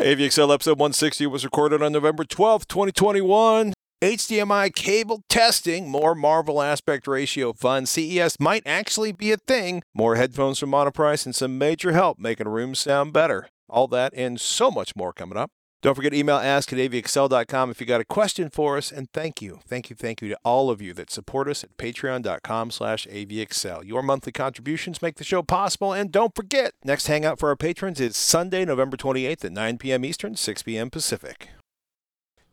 AVXL episode 160 was recorded on November 12th, 2021. HDMI cable testing, more Marvel aspect ratio fun. CES might actually be a thing. More headphones from Monoprice and some major help making rooms sound better. All that and so much more coming up. Don't forget to email ask@avxl.com if you got a question for us. And thank you, thank you, thank you to all of you that support us at patreon.com/avxl. Your monthly contributions make the show possible. And don't forget, next hangout for our patrons is Sunday, November 28th at 9 p.m. Eastern, 6 p.m. Pacific.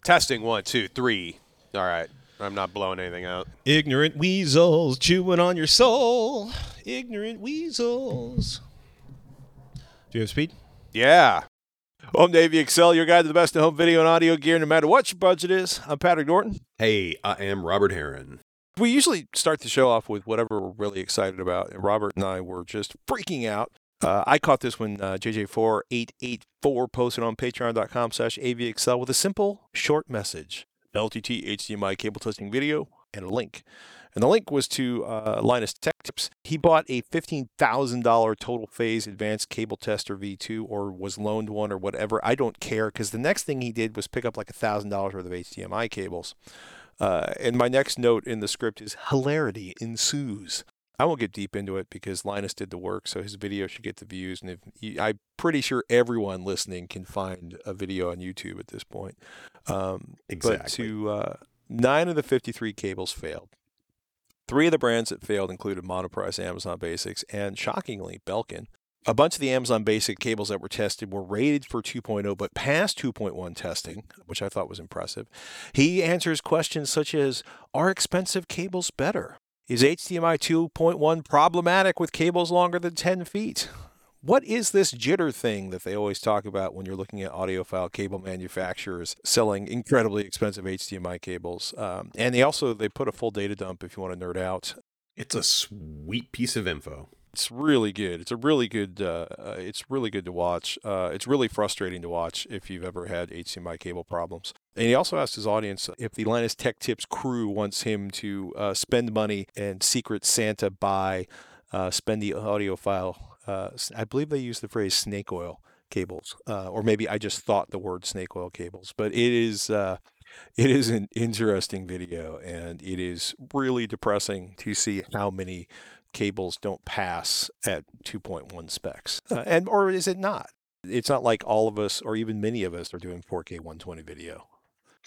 Testing 1, 2, 3. All right. I'm not blowing anything out. Ignorant weasels chewing on your soul. Ignorant weasels. Do you have speed? Yeah. Welcome to AVXL, your guide to the best in home video and audio gear, no matter what your budget is. I'm Patrick Norton. Hey, I am Robert Herron. We usually start the show off with whatever we're really excited about, and Robert and I were just freaking out. I caught this when JJ4884 posted on patreon.com/avxl with a simple short message, LTT HDMI cable testing video, and a link. And the link was to Linus Tech Tips. He bought a $15,000 total phase advanced cable tester V2, or was loaned one or whatever. I don't care, because the next thing he did was pick up like $1,000 worth of HDMI cables. And my next note in the script is hilarity ensues. I won't get deep into it because Linus did the work, so his video should get the views. And I'm pretty sure everyone listening can find a video on YouTube at this point. Exactly. But to 9 of the 53 cables failed. 3 of the brands that failed included Monoprice, Amazon Basics, and shockingly, Belkin. A bunch of the Amazon Basic cables that were tested were rated for 2.0, but passed 2.1 testing, which I thought was impressive. He answers questions such as, are expensive cables better? Is HDMI 2.1 problematic with cables longer than 10 feet? What is this jitter thing that they always talk about when you're looking at audiophile cable manufacturers selling incredibly expensive HDMI cables? And they put a full data dump if you want to nerd out. It's a sweet piece of info. It's really good. It's really good to watch. It's really frustrating to watch if you've ever had HDMI cable problems. And he also asked his audience if the Linus Tech Tips crew wants him to spend money and Secret Santa buy spendy audiophile. I believe they use the phrase snake oil cables, or maybe I just thought the word snake oil cables. But it is an interesting video, and it is really depressing to see how many cables don't pass at 2.1 specs, and or is it not? It's not like all of us, or even many of us, are doing 4K 120 video.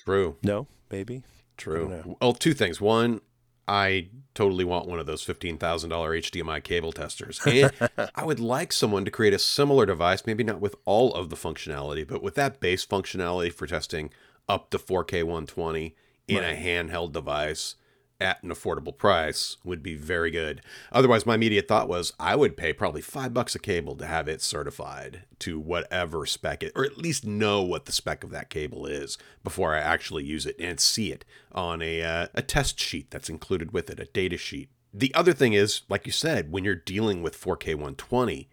True. No, maybe. True. Well, two things. One, I totally want one of those $15,000 HDMI cable testers. And I would like someone to create a similar device, maybe not with all of the functionality, but with that base functionality for testing up to 4K 120 in a handheld device at an affordable price would be very good. Otherwise, my immediate thought was I would pay probably $5 a cable to have it certified to whatever spec it, or at least know what the spec of that cable is before I actually use it and see it on a test sheet that's included with it, a data sheet. The other thing is, like you said, when you're dealing with 4K 120,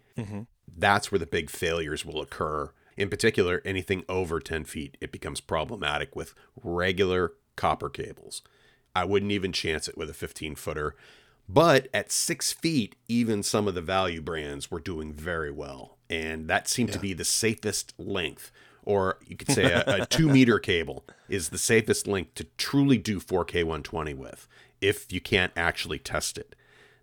that's where the big failures will occur. In particular, anything over 10 feet, it becomes problematic with regular copper cables. I wouldn't even chance it with a 15-footer. But at 6 feet, even some of the value brands were doing very well. And that seemed to be the safest length. Or you could say a 2-meter cable is the safest length to truly do 4K 120 with, if you can't actually test it.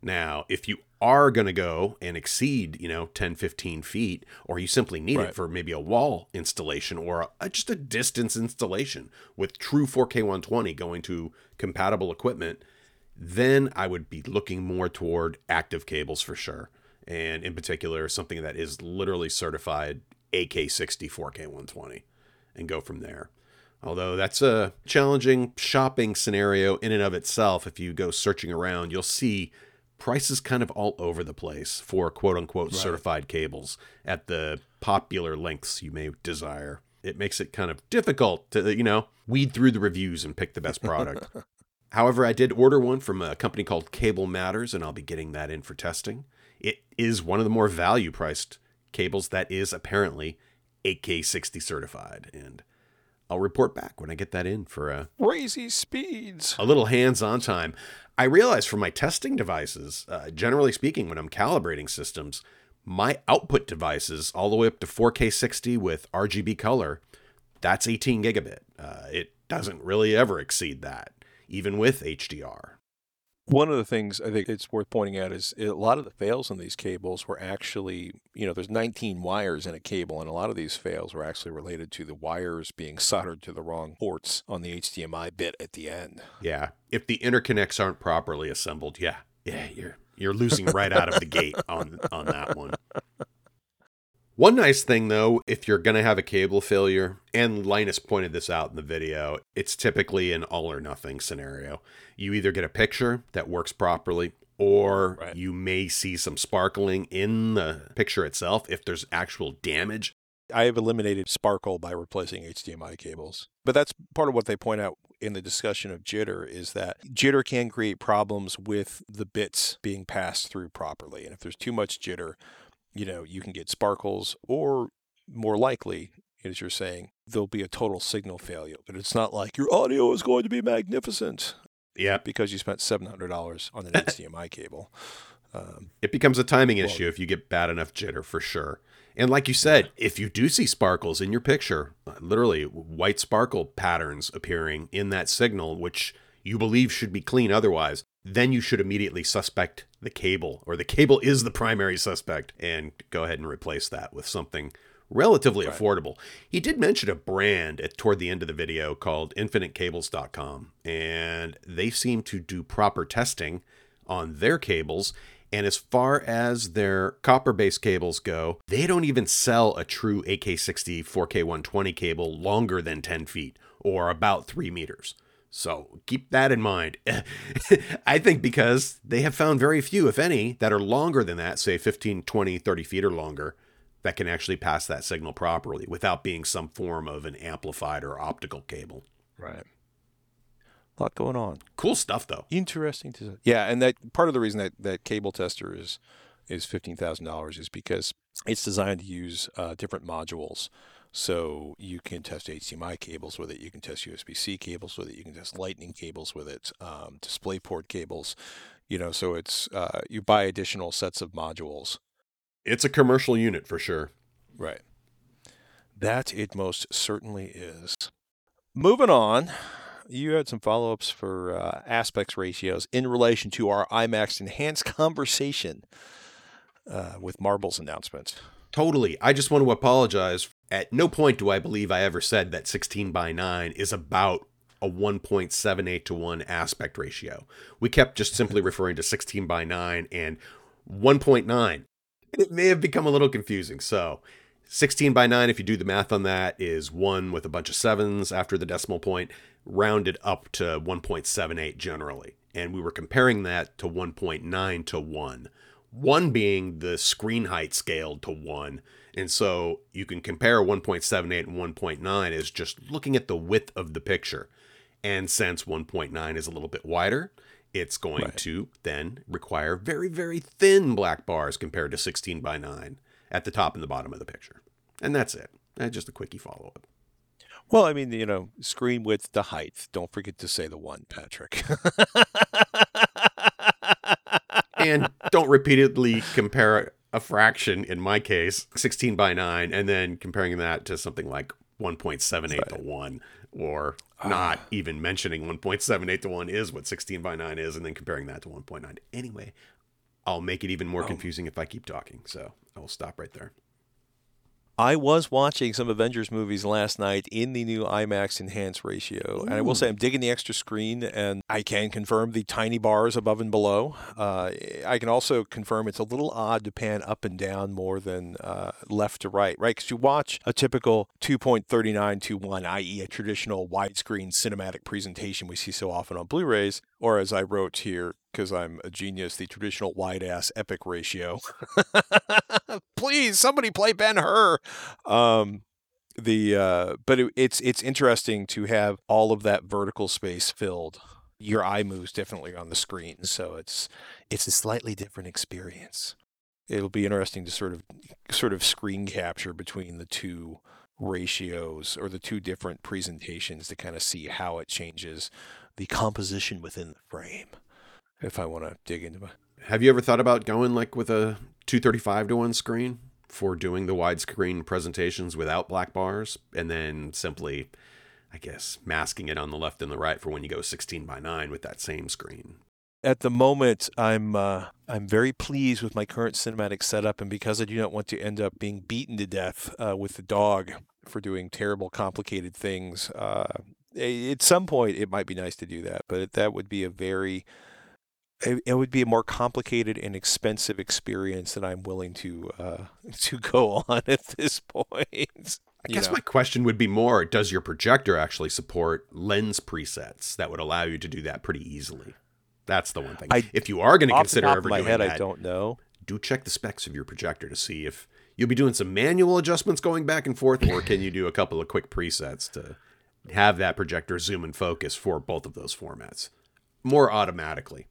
Now, if you are going to go and exceed, 10, 15 feet, or you simply need it for maybe a wall installation or just a distance installation with true 4K 120 going to compatible equipment, then I would be looking more toward active cables for sure. And in particular, something that is literally certified AK60 4K 120 and go from there. Although that's a challenging shopping scenario in and of itself. If you go searching around, you'll see prices kind of all over the place for quote-unquote certified cables at the popular lengths you may desire. It makes it kind of difficult to, weed through the reviews and pick the best product. However, I did order one from a company called Cable Matters, and I'll be getting that in for testing. It is one of the more value-priced cables that is apparently 8K60 certified, and I'll report back when I get that in for crazy speeds. A little hands-on time. I realize for my testing devices, generally speaking, when I'm calibrating systems, my output devices all the way up to 4K 60 with RGB color, that's 18 gigabit. It doesn't really ever exceed that, even with HDR. One of the things I think it's worth pointing out is a lot of the fails in these cables were actually, you know, there's 19 wires in a cable, and a lot of these fails were actually related to the wires being soldered to the wrong ports on the HDMI bit at the end. Yeah. If the interconnects aren't properly assembled, yeah, you're losing right out of the gate on that one. One nice thing, though, if you're going to have a cable failure, and Linus pointed this out in the video, it's typically an all or nothing scenario. You either get a picture that works properly, or you may see some sparkling in the picture itself if there's actual damage. I have eliminated sparkle by replacing HDMI cables. But that's part of what they point out in the discussion of jitter, is that jitter can create problems with the bits being passed through properly. And if there's too much jitter, you know, you can get sparkles, or more likely, as you're saying, there'll be a total signal failure. But it's not like your audio is going to be magnificent. Yeah. Because you spent $700 on an HDMI cable. It becomes a timing issue if you get bad enough jitter, for sure. And like you said, if you do see sparkles in your picture, literally white sparkle patterns appearing in that signal, which you believe should be clean otherwise, then you should immediately suspect the cable, or the cable is the primary suspect, and go ahead and replace that with something relatively affordable. He did mention a brand toward the end of the video called InfiniteCables.com, and they seem to do proper testing on their cables. And as far as their copper-based cables go, they don't even sell a true AK60 4K 120 cable longer than 10 feet or about 3 meters. So keep that in mind. I think because they have found very few, if any, that are longer than that, say 15, 20, 30 feet or longer, that can actually pass that signal properly without being some form of an amplified or optical cable. Right. A lot going on. Cool stuff, though. Interesting to see. Yeah, and that part of the reason that cable tester is $15,000 is because it's designed to use different modules. So you can test HDMI cables with it. You can test USB-C cables with it. You can test Lightning cables with it. DisplayPort cables. You know, so it's you buy additional sets of modules. It's a commercial unit for sure. Right. That it most certainly is. Moving on. You had some follow-ups for aspects ratios in relation to our IMAX Enhanced conversation with Marble's announcement. Totally. I just want to apologize. At no point do I believe I ever said that 16:9 is about a 1.78 to 1 aspect ratio. We kept just simply referring to 16:9 and 1.9. It may have become a little confusing, so 16:9, if you do the math on that, is 1 with a bunch of 7s after the decimal point, rounded up to 1.78 generally. And we were comparing that to 1.9 to 1. 1 being the screen height scaled to 1. And so you can compare 1.78 and 1.9 as just looking at the width of the picture. And since 1.9 is a little bit wider, it's going to then require very, very thin black bars compared to 16:9. At the top and the bottom of the picture. And that's it. That's just a quickie follow-up. Well, I mean, you know, screen width to height. Don't forget to say the 1, Patrick. And don't repeatedly compare a fraction, in my case, 16:9, and then comparing that to something like 1.78 to 1, or not even mentioning 1.78 to 1 is what 16:9 is, and then comparing that to 1.9. Anyway, I'll make it even more confusing if I keep talking, so I will stop right there. I was watching some Avengers movies last night in the new IMAX Enhanced ratio, and I will say I'm digging the extra screen, and I can confirm the tiny bars above and below. I can also confirm it's a little odd to pan up and down more than left to right? Because you watch a typical 2.39 to 1, i.e. a traditional widescreen cinematic presentation we see so often on Blu-rays, or as I wrote here, because I'm a genius, the traditional wide-ass epic ratio. Please, somebody play Ben-Hur. But it's interesting to have all of that vertical space filled. Your eye moves differently on the screen, so it's a slightly different experience. It'll be interesting to sort of screen capture between the two ratios or the two different presentations to kind of see how it changes the composition within the frame. If I want to dig into my Have you ever thought about going like with a 235:1 screen for doing the widescreen presentations without black bars, and then simply, I guess, masking it on the left and the right for when you go 16:9 with that same screen? At the moment, I'm very pleased with my current cinematic setup, and because I do not want to end up being beaten to death with the dog for doing terrible, complicated things, at some point it might be nice to do that, but that would be it would be a more complicated and expensive experience that I'm willing to go on at this point. I guess my question would be more, does your projector actually support lens presets that would allow you to do that pretty easily? That's the one thing. If you are going to consider ever doing that, I don't know. Do check the specs of your projector to see if you'll be doing some manual adjustments going back and forth, or can you do a couple of quick presets to have that projector zoom and focus for both of those formats more automatically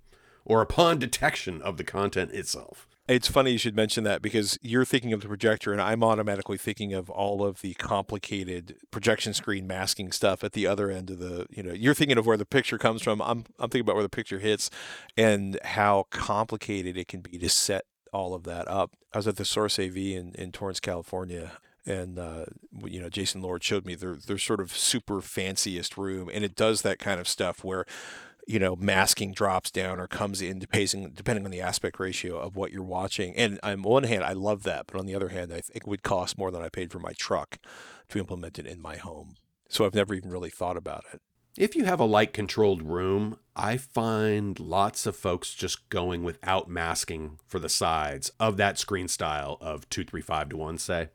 or upon detection of the content itself. It's funny you should mention that, because you're thinking of the projector and I'm automatically thinking of all of the complicated projection screen masking stuff at the other end of the, you're thinking of where the picture comes from. I'm thinking about where the picture hits and how complicated it can be to set all of that up. I was at the Source AV in Torrance, California, and Jason Lord showed me their sort of super fanciest room, and it does that kind of stuff where masking drops down or comes in depending on the aspect ratio of what you're watching. And on one hand, I love that. But on the other hand, I think it would cost more than I paid for my truck to implement it in my home. So I've never even really thought about it. If you have a light-controlled room, I find lots of folks just going without masking for the sides of that screen style of 235:1, say,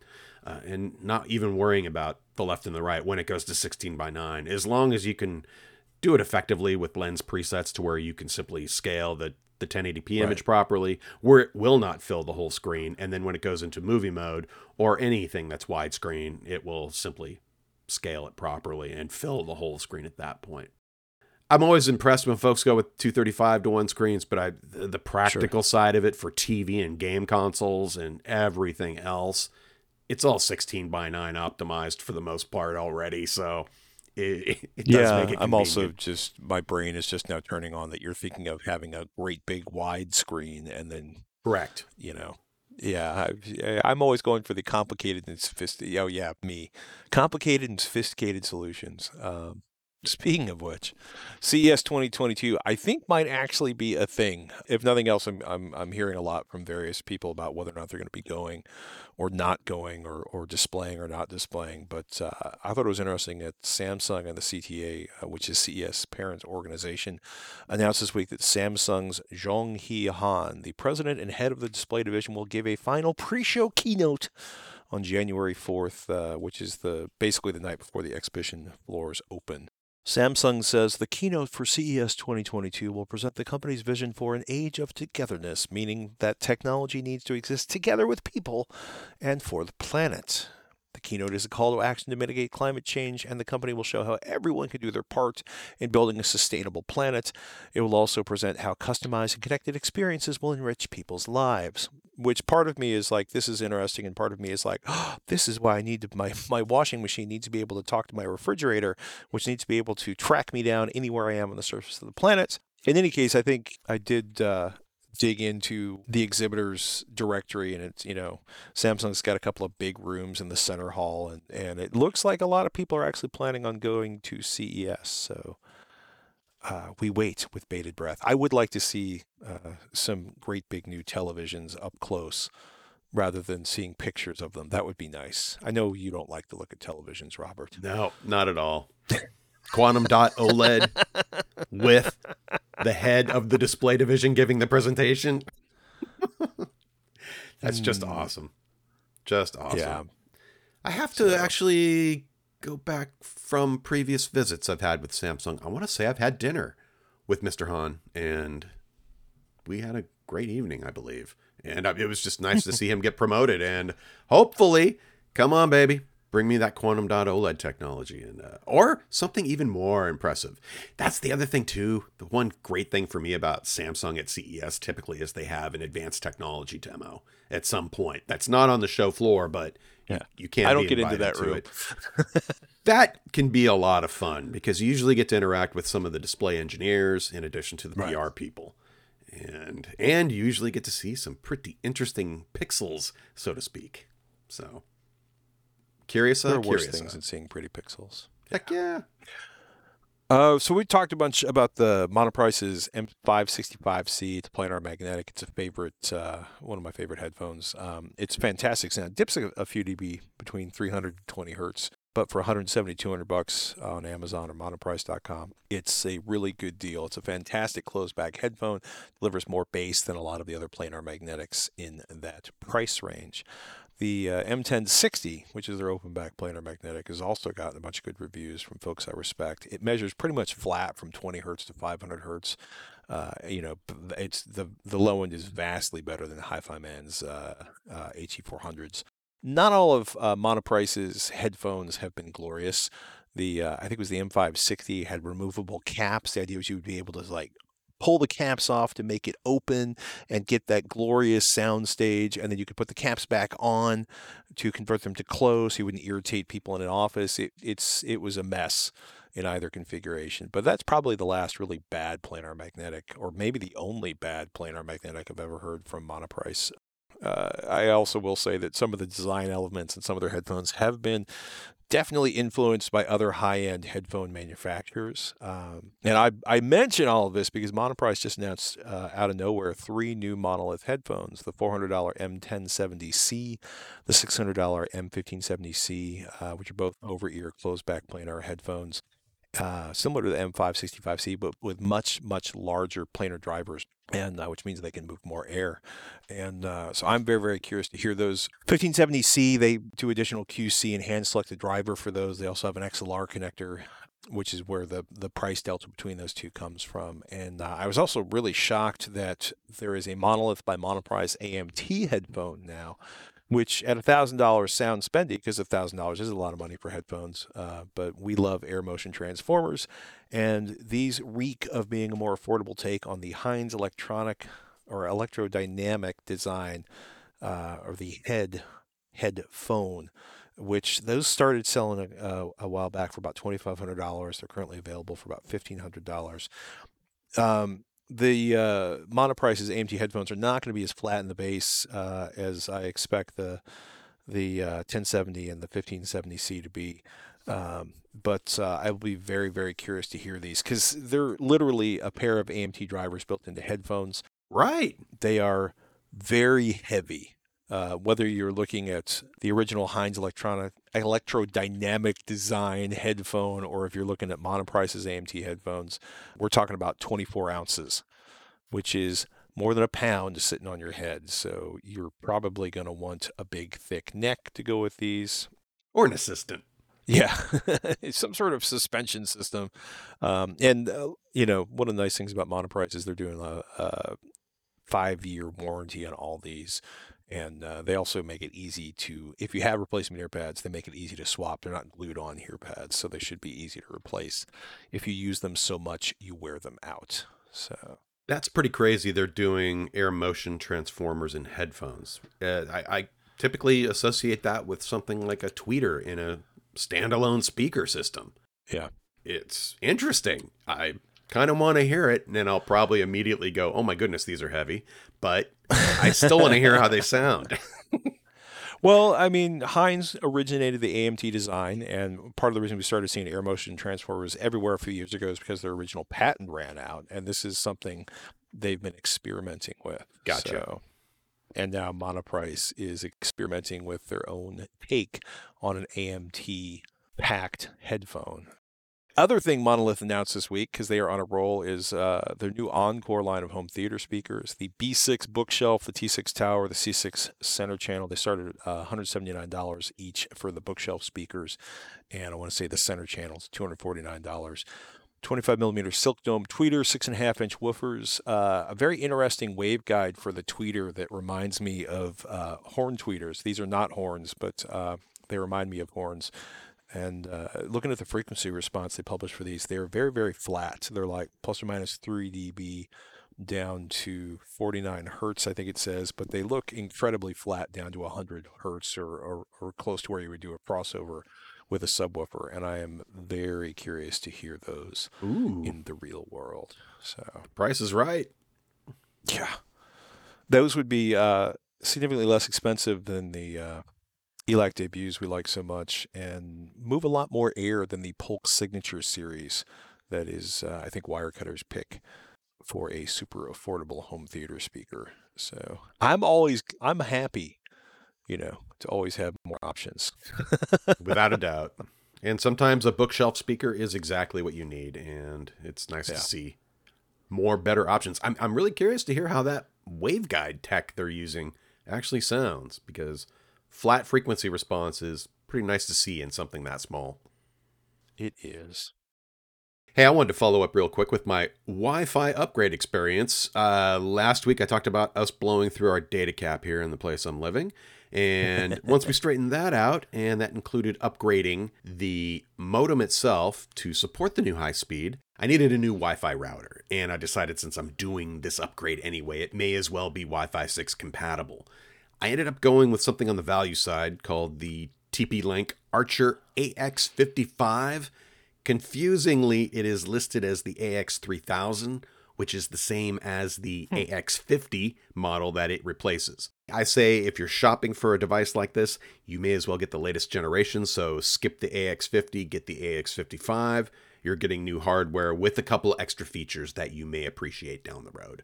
and not even worrying about the left and the right when it goes to 16:9, as long as you can do it effectively with lens presets to where you can simply scale the 1080p image properly, where it will not fill the whole screen. And then when it goes into movie mode or anything that's widescreen, it will simply scale it properly and fill the whole screen at that point. I'm always impressed when folks go with 235:1 screens, but the practical side of it for TV and game consoles and everything else, it's all 16:9 optimized for the most part already. So it does make it convenient. I'm also just, my brain is just now turning on that you're thinking of having a great big wide screen and then. Correct. I'm always going for the complicated and sophisticated. Complicated and sophisticated solutions. Speaking of which, CES 2022, I think might actually be a thing. If nothing else, I'm hearing a lot from various people about whether or not they're going to be going or not going, or displaying or not displaying. But I thought it was interesting that Samsung and the CTA, which is CES parent organization, announced this week that Samsung's Jong Hee Han, the president and head of the display division, will give a final pre-show keynote on January 4th, which is basically the night before the exhibition floors open. Samsung says the keynote for CES 2022 will present the company's vision for an age of togetherness, meaning that technology needs to exist together with people and for the planet. The keynote is a call to action to mitigate climate change, and the company will show how everyone can do their part in building a sustainable planet. It will also present how customized and connected experiences will enrich people's lives. Which part of me is like, this is interesting, and part of me is like, this is why I need my washing machine needs to be able to talk to my refrigerator, which needs to be able to track me down anywhere I am on the surface of the planet. In any case, I think I did dig into the exhibitor's directory, and it's, Samsung's got a couple of big rooms in the center hall, and it looks like a lot of people are actually planning on going to CES. So we wait with bated breath. I would like to see some great big new televisions up close rather than seeing pictures of them. That would be nice. I know you don't like to look at televisions, Robert. No, not at all. Quantum dot OLED with the head of the display division giving the presentation. That's just awesome. Just awesome. Yeah. I have to actually go back from previous visits I've had with Samsung. I want to say I've had dinner with Mr. Han, and we had a great evening, I believe. And it was just nice to see him get promoted. And hopefully, come on, baby, bring me that quantum dot OLED technology, and or something even more impressive. That's the other thing, too. The one great thing for me about Samsung at CES typically is they have an advanced technology demo at some point. That's not on the show floor, but you can't. I don't get into that room. That can be a lot of fun because you usually get to interact with some of the display engineers in addition to the PR people. and you usually get to see some pretty interesting pixels, so to speak. So, curious. There are worse things than seeing pretty pixels. Heck yeah. So we talked a bunch about the Monoprice's M565C. It's planar magnetic. It's a favorite, one of my favorite headphones. It's fantastic sound. It dips a few dB between 300 and 20 hertz. But for $170-$200 on Amazon or monoprice.com, it's a really good deal. It's a fantastic closed-back headphone. Delivers more bass than a lot of the other planar magnetics in that price range. The M1060, which is their open-back planar magnetic, has also gotten a bunch of good reviews from folks I respect. It measures pretty much flat from 20 hertz to 500 hertz. You know, it's the low end is vastly better than the Hi-Fi Man's HE400s. Not all of Monoprice's headphones have been glorious. The I think it was the M560 had removable caps. The idea was you would be able to like pull the caps off to make it open and get that glorious sound stage, and then you could put the caps back on to convert them to close so you wouldn't irritate people in an office. It was a mess in either configuration, but that's probably the last really bad planar magnetic, or maybe the only bad planar magnetic I've ever heard from Monoprice. I also will say that some of the design elements in some of their headphones have been definitely influenced by other high-end headphone manufacturers. And I mention all of this because Monoprice just announced out of nowhere 3 new Monolith headphones, the $400 M1070C, the $600 M1570C, which are both over-ear closed-back planar headphones, similar to the M565C, but with much, much larger planar drivers, and which means they can move more air. And so I'm very, very curious to hear those. 1570C, they do additional QC and hand-select the driver for those. They also have an XLR connector, which is where the price delta between those two comes from. And I was also really shocked that there is a Monolith by Monoprice AMT headphone now, which at $1,000 sounds spendy because $1,000 is a lot of money for headphones, but we love air motion transformers, and these reek of being a more affordable take on the Heinz electronic or electrodynamic design, or the headphone, which those started selling a while back for about $2,500. They're currently available for about $1,500. The Monoprice's AMT headphones are not going to be as flat in the bass as I expect the 1070 and the 1570C to be. But I will be very, very curious to hear these because they're literally a pair of AMT drivers built into headphones. Right. They are very heavy. Whether you're looking at the original Heinz electronic electrodynamic design headphone, or if you're looking at Monoprice's AMT headphones, we're talking about 24 ounces, which is more than a pound sitting on your head. So you're probably going to want a big, thick neck to go with these. Or an assistant. Yeah, some sort of suspension system. You know, one of the nice things about Monoprice is they're doing a 5-year warranty on all these. And they also make it easy to, if you have replacement ear pads, they make it easy to swap. They're not glued on ear pads, so they should be easy to replace. If you use them so much, you wear them out. So that's pretty crazy. They're doing air motion transformers in headphones. I typically associate that with something like a tweeter in a standalone speaker system. Yeah. It's interesting. I kind of want to hear it, and then I'll probably immediately go, oh my goodness, these are heavy. But I still want to hear how they sound. Well, I mean, Heinz originated the AMT design, and part of the reason we started seeing air motion transformers everywhere a few years ago is because their original patent ran out, and this is something they've been experimenting with. Gotcha. So, and now Monoprice is experimenting with their own take on an AMT-packed headphone. Other thing Monolith announced this week, because they are on a roll, is their new Encore line of home theater speakers, the B6 bookshelf, the T6 tower, the C6 center channel. They started at $179 each for the bookshelf speakers, and I want to say the center channel is $249. 25mm silk dome tweeter, 6.5-inch woofers, a very interesting waveguide for the tweeter that reminds me of horn tweeters. These are not horns, but they remind me of horns. And looking at the frequency response they published for these, they're very, very flat. They're like plus or minus 3 dB down to 49 hertz, I think it says. But they look incredibly flat down to 100 hertz or close to where you would do a crossover with a subwoofer. And I am very curious to hear those in the real world. So price is right. Yeah. Those would be significantly less expensive than the Elac debuts we like so much, and move a lot more air than the Polk Signature Series. That is, I think, Wirecutter's pick for a super affordable home theater speaker. So I'm happy, to always have more options. Without a doubt. And sometimes a bookshelf speaker is exactly what you need, and it's nice to see more better options. I'm really curious to hear how that waveguide tech they're using actually sounds, because flat frequency response is pretty nice to see in something that small. It is. Hey, I wanted to follow up real quick with my Wi-Fi upgrade experience. Last week, I talked about us blowing through our data cap here in the place I'm living. And once we straightened that out, and that included upgrading the modem itself to support the new high speed, I needed a new Wi-Fi router. And I decided, since I'm doing this upgrade anyway, it may as well be Wi-Fi 6 compatible. I ended up going with something on the value side called the TP-Link Archer AX55. Confusingly, it is listed as the AX3000, which is the same as the AX50 model that it replaces. I say if you're shopping for a device like this, you may as well get the latest generation, so skip the AX50, get the AX55. You're getting new hardware with a couple of extra features that you may appreciate down the road.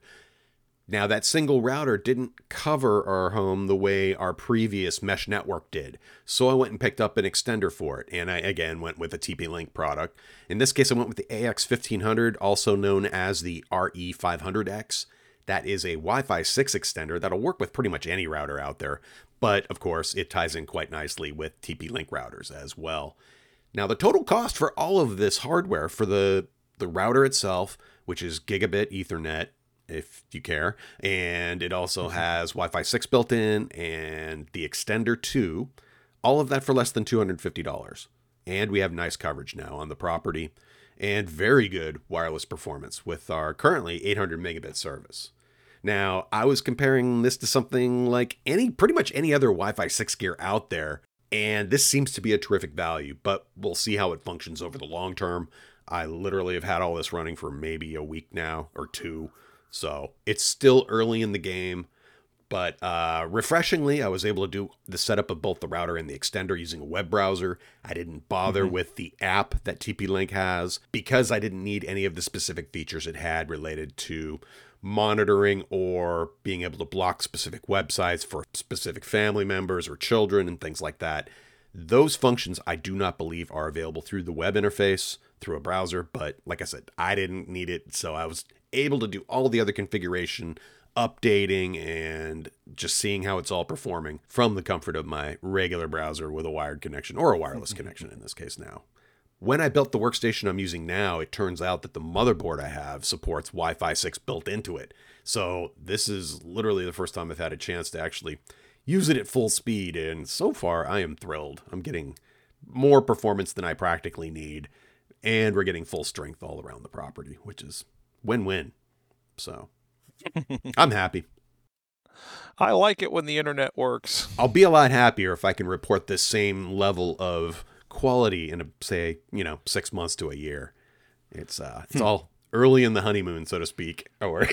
Now, that single router didn't cover our home the way our previous mesh network did, so I went and picked up an extender for it, and I again went with a TP-Link product. In this case, I went with the AX1500, also known as the RE500X. That is a Wi-Fi 6 extender that'll work with pretty much any router out there, but of course, it ties in quite nicely with TP-Link routers as well. Now, the total cost for all of this hardware for the router itself, which is gigabit Ethernet, if you care, and it also has Wi-Fi 6 built in, and the extender too, all of that for less than $250. And we have nice coverage now on the property, and very good wireless performance with our currently 800 megabit service. Now, I was comparing this to something like pretty much any other Wi-Fi 6 gear out there, and this seems to be a terrific value, but we'll see how it functions over the long term. I literally have had all this running for maybe a week now or two. So it's still early in the game, but refreshingly, I was able to do the setup of both the router and the extender using a web browser. I didn't bother with the app that TP-Link has because I didn't need any of the specific features it had related to monitoring or being able to block specific websites for specific family members or children and things like that. Those functions I do not believe are available through the web interface, through a browser, but like I said, I didn't need it, so I was able to do all the other configuration, updating, and just seeing how it's all performing from the comfort of my regular browser with a wired connection, or a wireless connection in this case now. When I built the workstation I'm using now, it turns out that the motherboard I have supports Wi-Fi 6 built into it. So this is literally the first time I've had a chance to actually use it at full speed, and so far I am thrilled. I'm getting more performance than I practically need, and we're getting full strength all around the property, which is win-win. So I'm happy. I like it when the internet works. I'll be a lot happier if I can report this same level of quality in, say, 6 months to a year. It's all early in the honeymoon, so to speak, or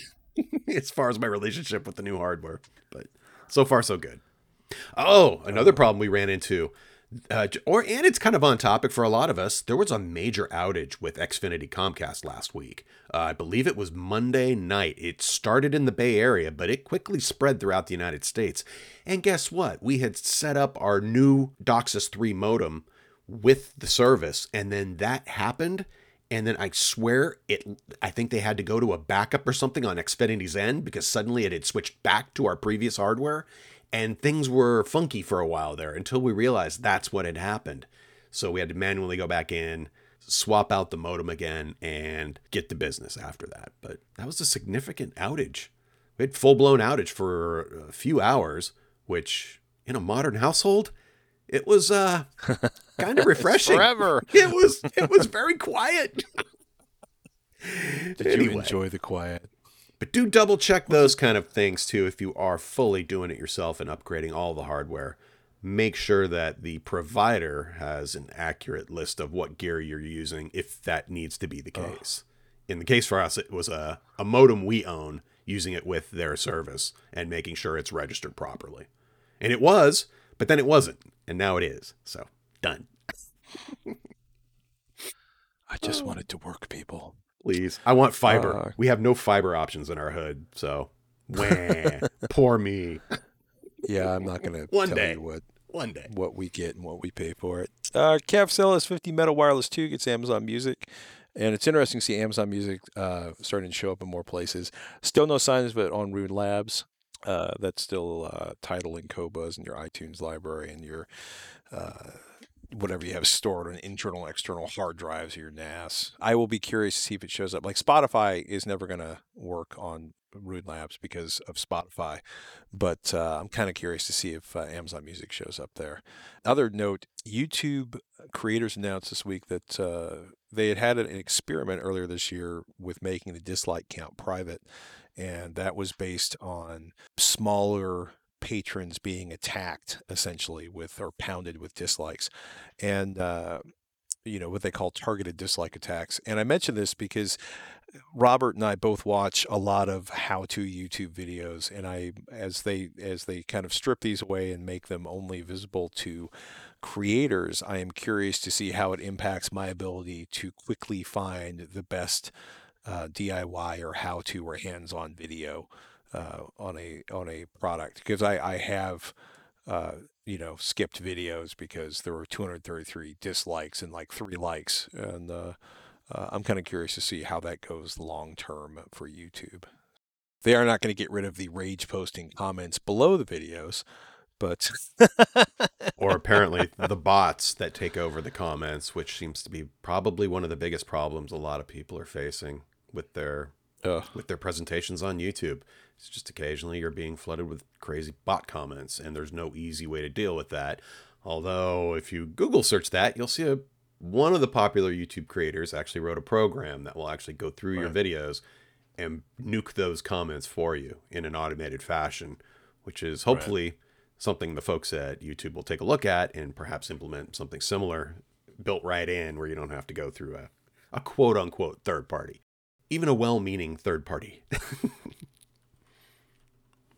as far as my relationship with the new hardware. But so far, so good. Oh, another problem we ran into. And it's kind of on topic for a lot of us. There was a major outage with Xfinity Comcast last week. I believe it was Monday night. It started in the Bay Area, but it quickly spread throughout the United States. And guess what? We had set up our new DOCSIS 3 modem with the service, and then that happened. And then I swear, I think they had to go to a backup or something on Xfinity's end, because suddenly it had switched back to our previous hardware. And things were funky for a while there until we realized that's what had happened. So we had to manually go back in, swap out the modem again, and get to business after that. But that was a significant outage. We had full-blown outage for a few hours, which in a modern household, it was kind of refreshing. Forever. It was very quiet. Did you enjoy the quiet? But do double check those kind of things too if you are fully doing it yourself and upgrading all the hardware. Make sure that the provider has an accurate list of what gear you're using if that needs to be the case. In the case for us, it was a modem we own using it with their service and making sure it's registered properly. And it was, but then it wasn't. And now it is. So, done. I just wanted to work, people. Please. I want fiber. We have no fiber options in our hood, so wah, poor me. Yeah, I'm not going to tell day. You what. One day. What we get and what we pay for it. Cav's LS50 Metal Wireless 2 gets Amazon Music. And it's interesting to see Amazon Music starting to show up in more places. Still no signs of it on Rune Labs. That's still Tidal and Qobuz and your iTunes library and your whatever you have stored on internal, external hard drives or your NAS. I will be curious to see if it shows up. Like Spotify is never going to work on Rune Labs because of Spotify, but I'm kind of curious to see if Amazon Music shows up there. Other note, YouTube creators announced this week that they had an experiment earlier this year with making the dislike count private, and that was based on smaller patrons being attacked essentially with or pounded with dislikes, and what they call targeted dislike attacks. And I mention this because Robert and I both watch a lot of how-to YouTube videos, and I, as they kind of strip these away and make them only visible to creators, I am curious to see how it impacts my ability to quickly find the best DIY or how-to or hands-on video on a product, because I have skipped videos because there were 233 dislikes and like 3 likes, and I'm kind of curious to see how that goes long term for YouTube. They are not going to get rid of the rage posting comments below the videos, but or apparently the bots that take over the comments, which seems to be probably one of the biggest problems a lot of people are facing with their presentations on YouTube. It's just occasionally you're being flooded with crazy bot comments, and there's no easy way to deal with that. Although if you Google search that, you'll see one of the popular YouTube creators actually wrote a program that will actually go through your videos and nuke those comments for you in an automated fashion, which is hopefully something the folks at YouTube will take a look at and perhaps implement something similar built right in, where you don't have to go through a quote-unquote third party, even a well-meaning third party.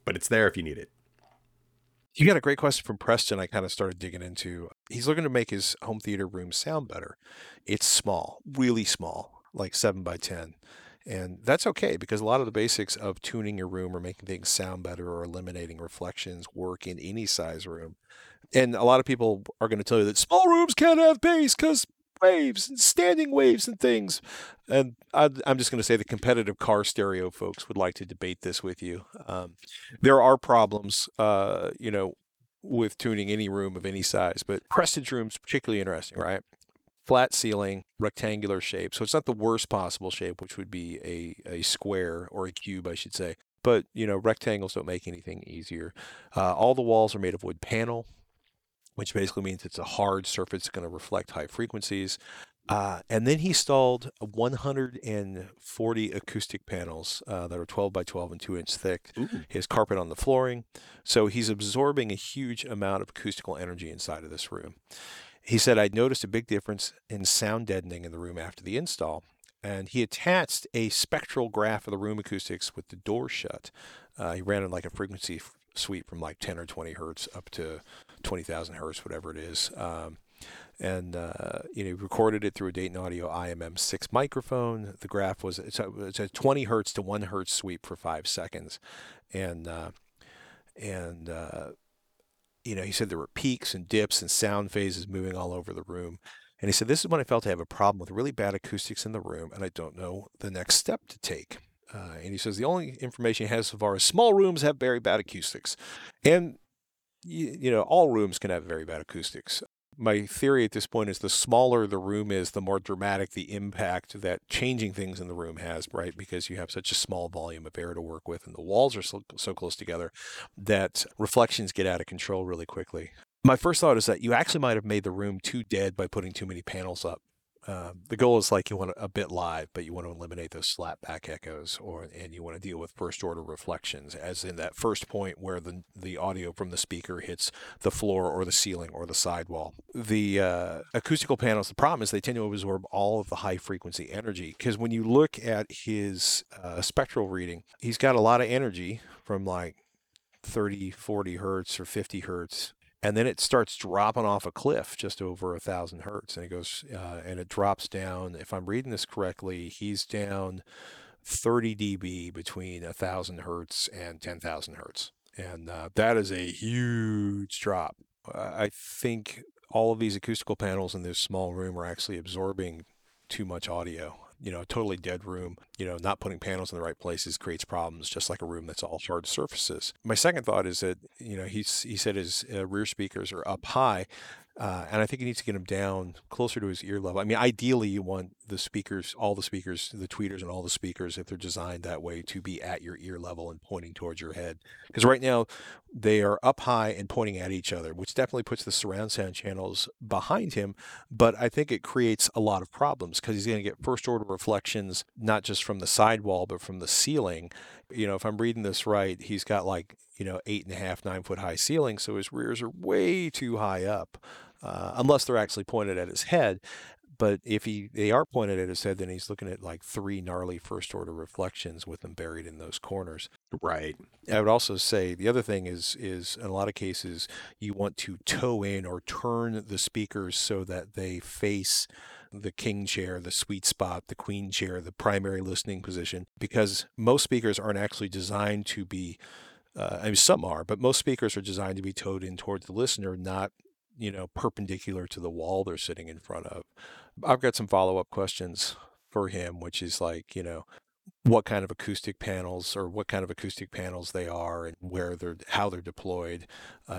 But it's there if you need it. You got a great question from Preston I kind of started digging into. He's looking to make his home theater room sound better. It's small, really small, like 7 by 10. And that's okay, because a lot of the basics of tuning your room or making things sound better or eliminating reflections work in any size room. And a lot of people are going to tell you that small rooms can't have bass because waves and standing waves and things. And I'm just going to say the competitive car stereo folks would like to debate this with you. There are problems, with tuning any room of any size, but Prestige room's particularly interesting, right? Flat ceiling, rectangular shape. So it's not the worst possible shape, which would be a square or a cube, I should say. But, rectangles don't make anything easier. All the walls are made of wood panel, which basically means it's a hard surface going to reflect high frequencies. And then he installed 140 acoustic panels that are 12 by 12 and 2-inch thick. Ooh. His carpet on the flooring. So he's absorbing a huge amount of acoustical energy inside of this room. He said, "I noticed a big difference in sound deadening in the room after the install." And he attached a spectral graph of the room acoustics with the door shut. He ran in like a frequency sweep from like 10 or 20 hertz up to 20,000 hertz, whatever it is. He recorded it through a Dayton Audio IMM6 microphone. The graph was, it's a 20 hertz to 1 hertz sweep for 5 seconds. He said there were peaks and dips and sound phases moving all over the room. And he said, "This is when I felt I have a problem with really bad acoustics in the room, and I don't know the next step to take." And he says the only information he has so far is small rooms have very bad acoustics. And, all rooms can have very bad acoustics. My theory at this point is the smaller the room is, the more dramatic the impact that changing things in the room has, right? Because you have such a small volume of air to work with, and the walls are so close together that reflections get out of control really quickly. My first thought is that you actually might have made the room too dead by putting too many panels up. the goal is like you want a bit live, but you want to eliminate those slapback echoes, and you want to deal with first order reflections, as in that first point where the audio from the speaker hits the floor or the ceiling or the sidewall. The acoustical panels, the problem is they tend to absorb all of the high frequency energy, because when you look at his spectral reading, he's got a lot of energy from like 30, 40 hertz or 50 hertz. And then it starts dropping off a cliff just over 1,000 hertz. And it goes, and it drops down, if I'm reading this correctly, he's down 30 dB between 1,000 hertz and 10,000 hertz. And that is a huge drop. I think all of these acoustical panels in this small room are actually absorbing too much audio. You know, a totally dead room, you know, not putting panels in the right places creates problems, just like a room that's all hard surfaces. My second thought is that, you know, he said his rear speakers are up high, and I think he needs to get them down closer to his ear level. I mean, ideally, you want the speakers, all the speakers, the tweeters and all the speakers, if they're designed that way, to be at your ear level and pointing towards your head. Because right now, they are up high and pointing at each other, which definitely puts the surround sound channels behind him. But I think it creates a lot of problems, because he's going to get first order reflections, not just from the sidewall, but from the ceiling. You know, if I'm reading this right, he's got like, you know, 8.5, 9 foot high ceiling. So his rears are way too high up, unless they're actually pointed at his head. But if they are pointed at his head, then he's looking at like three gnarly first order reflections with them buried in those corners. Right. I would also say the other thing is in a lot of cases, you want to toe in or turn the speakers so that they face the king chair, the sweet spot, the queen chair, the primary listening position, because most speakers aren't actually designed to be, I mean, some are, but most speakers are designed to be towed in towards the listener, not, you know, perpendicular to the wall they're sitting in front of. I've got some follow-up questions for him, which is like, you know, what kind of acoustic panels they are and how they're deployed.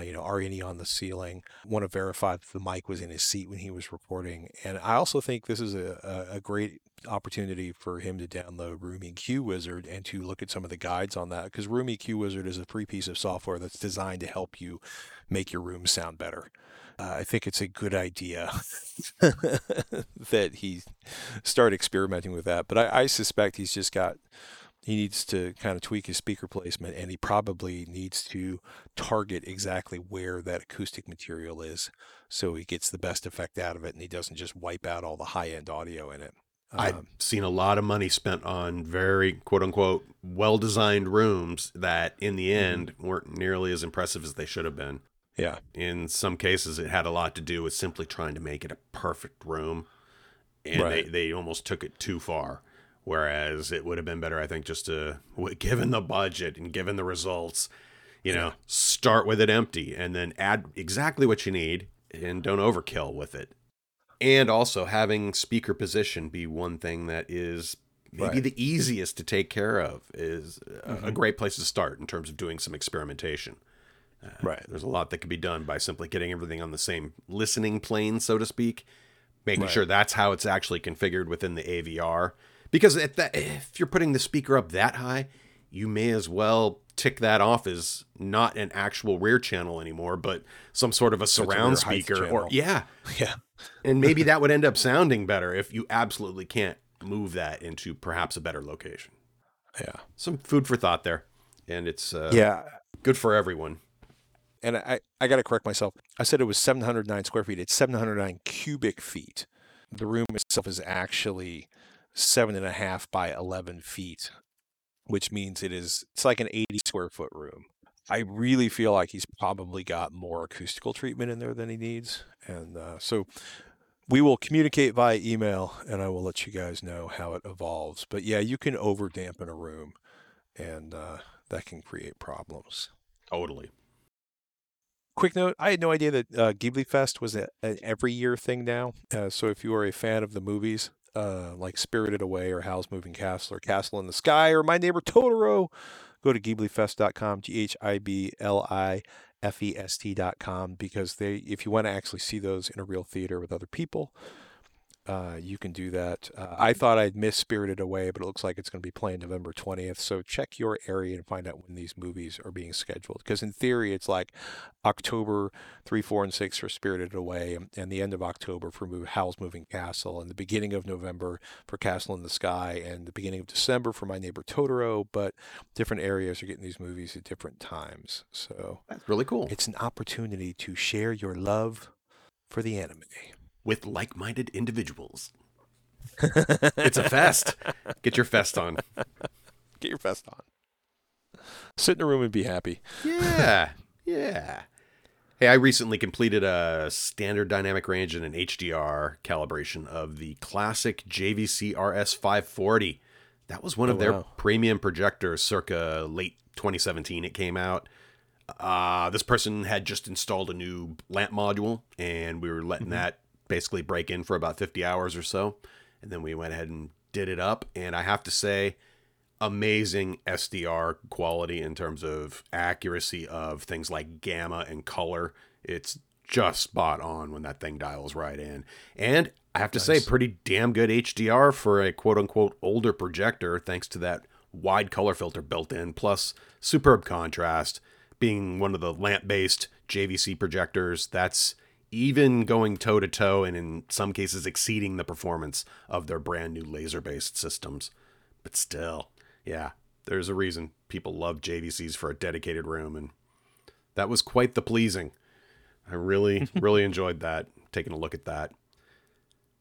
You know, are any on the ceiling? Want to verify that the mic was in his seat when he was recording. And I also think this is a great opportunity for him to download Room EQ Wizard and to look at some of the guides on that, because Room EQ Wizard is a free piece of software that's designed to help you make your room sound better. I think it's a good idea that he start experimenting with that. But I suspect he's just got, he needs to kind of tweak his speaker placement, and he probably needs to target exactly where that acoustic material is so he gets the best effect out of it and he doesn't just wipe out all the high-end audio in it. I've seen a lot of money spent on very, quote-unquote, well-designed rooms that in the end weren't nearly as impressive as they should have been. Yeah. In some cases, it had a lot to do with simply trying to make it a perfect room. And right. they almost took it too far. Whereas it would have been better, I think, just to, given the budget and given the results, you know, start with it empty and then add exactly what you need and don't overkill with it. And also having speaker position be one thing that is maybe the easiest to take care of, is a great place to start in terms of doing some experimentation. Right. There's a lot that can be done by simply getting everything on the same listening plane, so to speak, making sure that's how it's actually configured within the AVR. Because if you're putting the speaker up that high, you may as well tick that off as not an actual rear channel anymore, but some sort of a surround speaker. Yeah. And maybe that would end up sounding better if you absolutely can't move that into perhaps a better location. Yeah. Some food for thought there. And it's good for everyone. And I got to correct myself. I said it was 709 square feet. It's 709 cubic feet. The room itself is actually 7.5 by 11 feet, which means it's like an 80 square foot room. I really feel like he's probably got more acoustical treatment in there than he needs. And so we will communicate via email, and I will let you guys know how it evolves. But yeah, you can over dampen a room, and that can create problems. Totally. Quick note, I had no idea that Ghibli Fest was an every-year thing now. So if you are a fan of the movies, like Spirited Away or Howl's Moving Castle or Castle in the Sky or My Neighbor Totoro, go to ghiblifest.com, GhibliFest.com, because if you want to actually see those in a real theater with other people, you can do that. I thought I'd miss Spirited Away, but it looks like it's going to be playing November 20th. So check your area and find out when these movies are being scheduled. Because in theory, it's like October 3, 4, and 6 for Spirited Away, and the end of October for Howl's Moving Castle, and the beginning of November for Castle in the Sky, and the beginning of December for My Neighbor Totoro. But different areas are getting these movies at different times. So that's really cool. It's an opportunity to share your love for the anime with like-minded individuals. It's a fest. Get your fest on. Get your fest on. Sit in a room and be happy. Yeah. Yeah. Hey, I recently completed a standard dynamic range and an HDR calibration of the classic JVC RS540. That was one of their premium projectors circa late 2017 it came out. This person had just installed a new lamp module, and we were letting that basically break in for about 50 hours or so, and then we went ahead and did it up, and I have to say, amazing SDR quality in terms of accuracy of things like gamma and color. It's just spot on when that thing dials right in, and I have to say, pretty damn good HDR for a quote-unquote older projector, thanks to that wide color filter built in, plus superb contrast. Being one of the lamp-based JVC projectors, that's even going toe-to-toe and in some cases exceeding the performance of their brand-new laser-based systems. But still, yeah, there's a reason people love JVCs for a dedicated room, and that was quite the pleasing. I really, really enjoyed that, taking a look at that.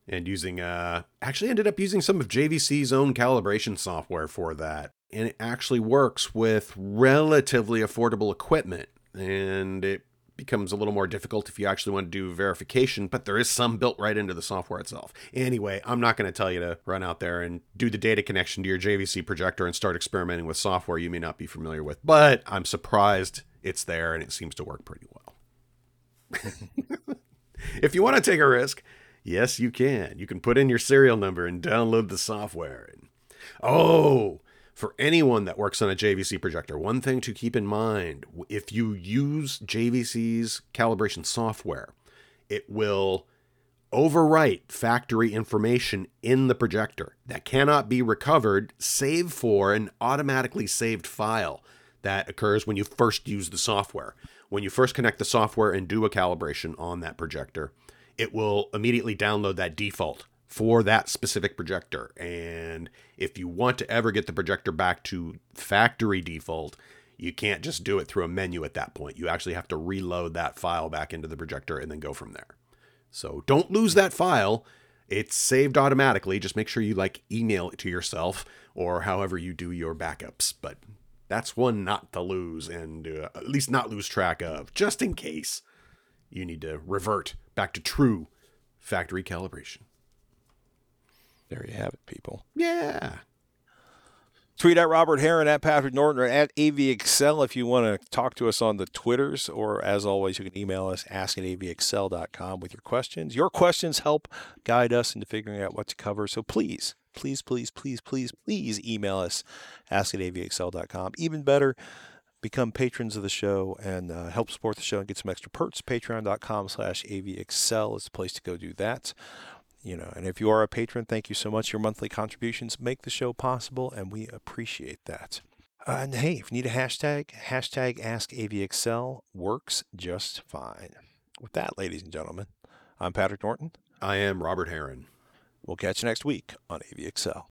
And using, actually ended up using some of JVC's own calibration software for that. And it actually works with relatively affordable equipment, and it becomes a little more difficult if you actually want to do verification, but there is some built right into the software itself. Anyway, I'm not going to tell you to run out there and do the data connection to your JVC projector and start experimenting with software you may not be familiar with, but I'm surprised it's there and it seems to work pretty well. If you want to take a risk, yes, you can. You can put in your serial number and download the software. And for anyone that works on a JVC projector, one thing to keep in mind, if you use JVC's calibration software, it will overwrite factory information in the projector that cannot be recovered, save for an automatically saved file that occurs when you first use the software. When you first connect the software and do a calibration on that projector, it will immediately download that default for that specific projector. And if you want to ever get the projector back to factory default, you can't just do it through a menu at that point. You actually have to reload that file back into the projector and then go from there. So don't lose that file. It's saved automatically. Just make sure you email it to yourself or however you do your backups. But that's one not to lose, and at least not lose track of, just in case you need to revert back to true factory calibration. There you have it, people. Yeah. Tweet at Robert Heron, at Patrick Norton, or at AVXL if you want to talk to us on the Twitters. Or, as always, you can email us, ask@avxl.com, with your questions. Your questions help guide us into figuring out what to cover. So please, please, please, please, please, please email us, ask@avxl.com. Even better, become patrons of the show and help support the show and get some extra perks. Patreon.com/AVXL is the place to go do that. You know, and if you are a patron, thank you so much. Your monthly contributions make the show possible, and we appreciate that. And hey, if you need a hashtag AskAVXL works just fine. With that, ladies and gentlemen, I'm Patrick Norton. I am Robert Heron. We'll catch you next week on AVXL.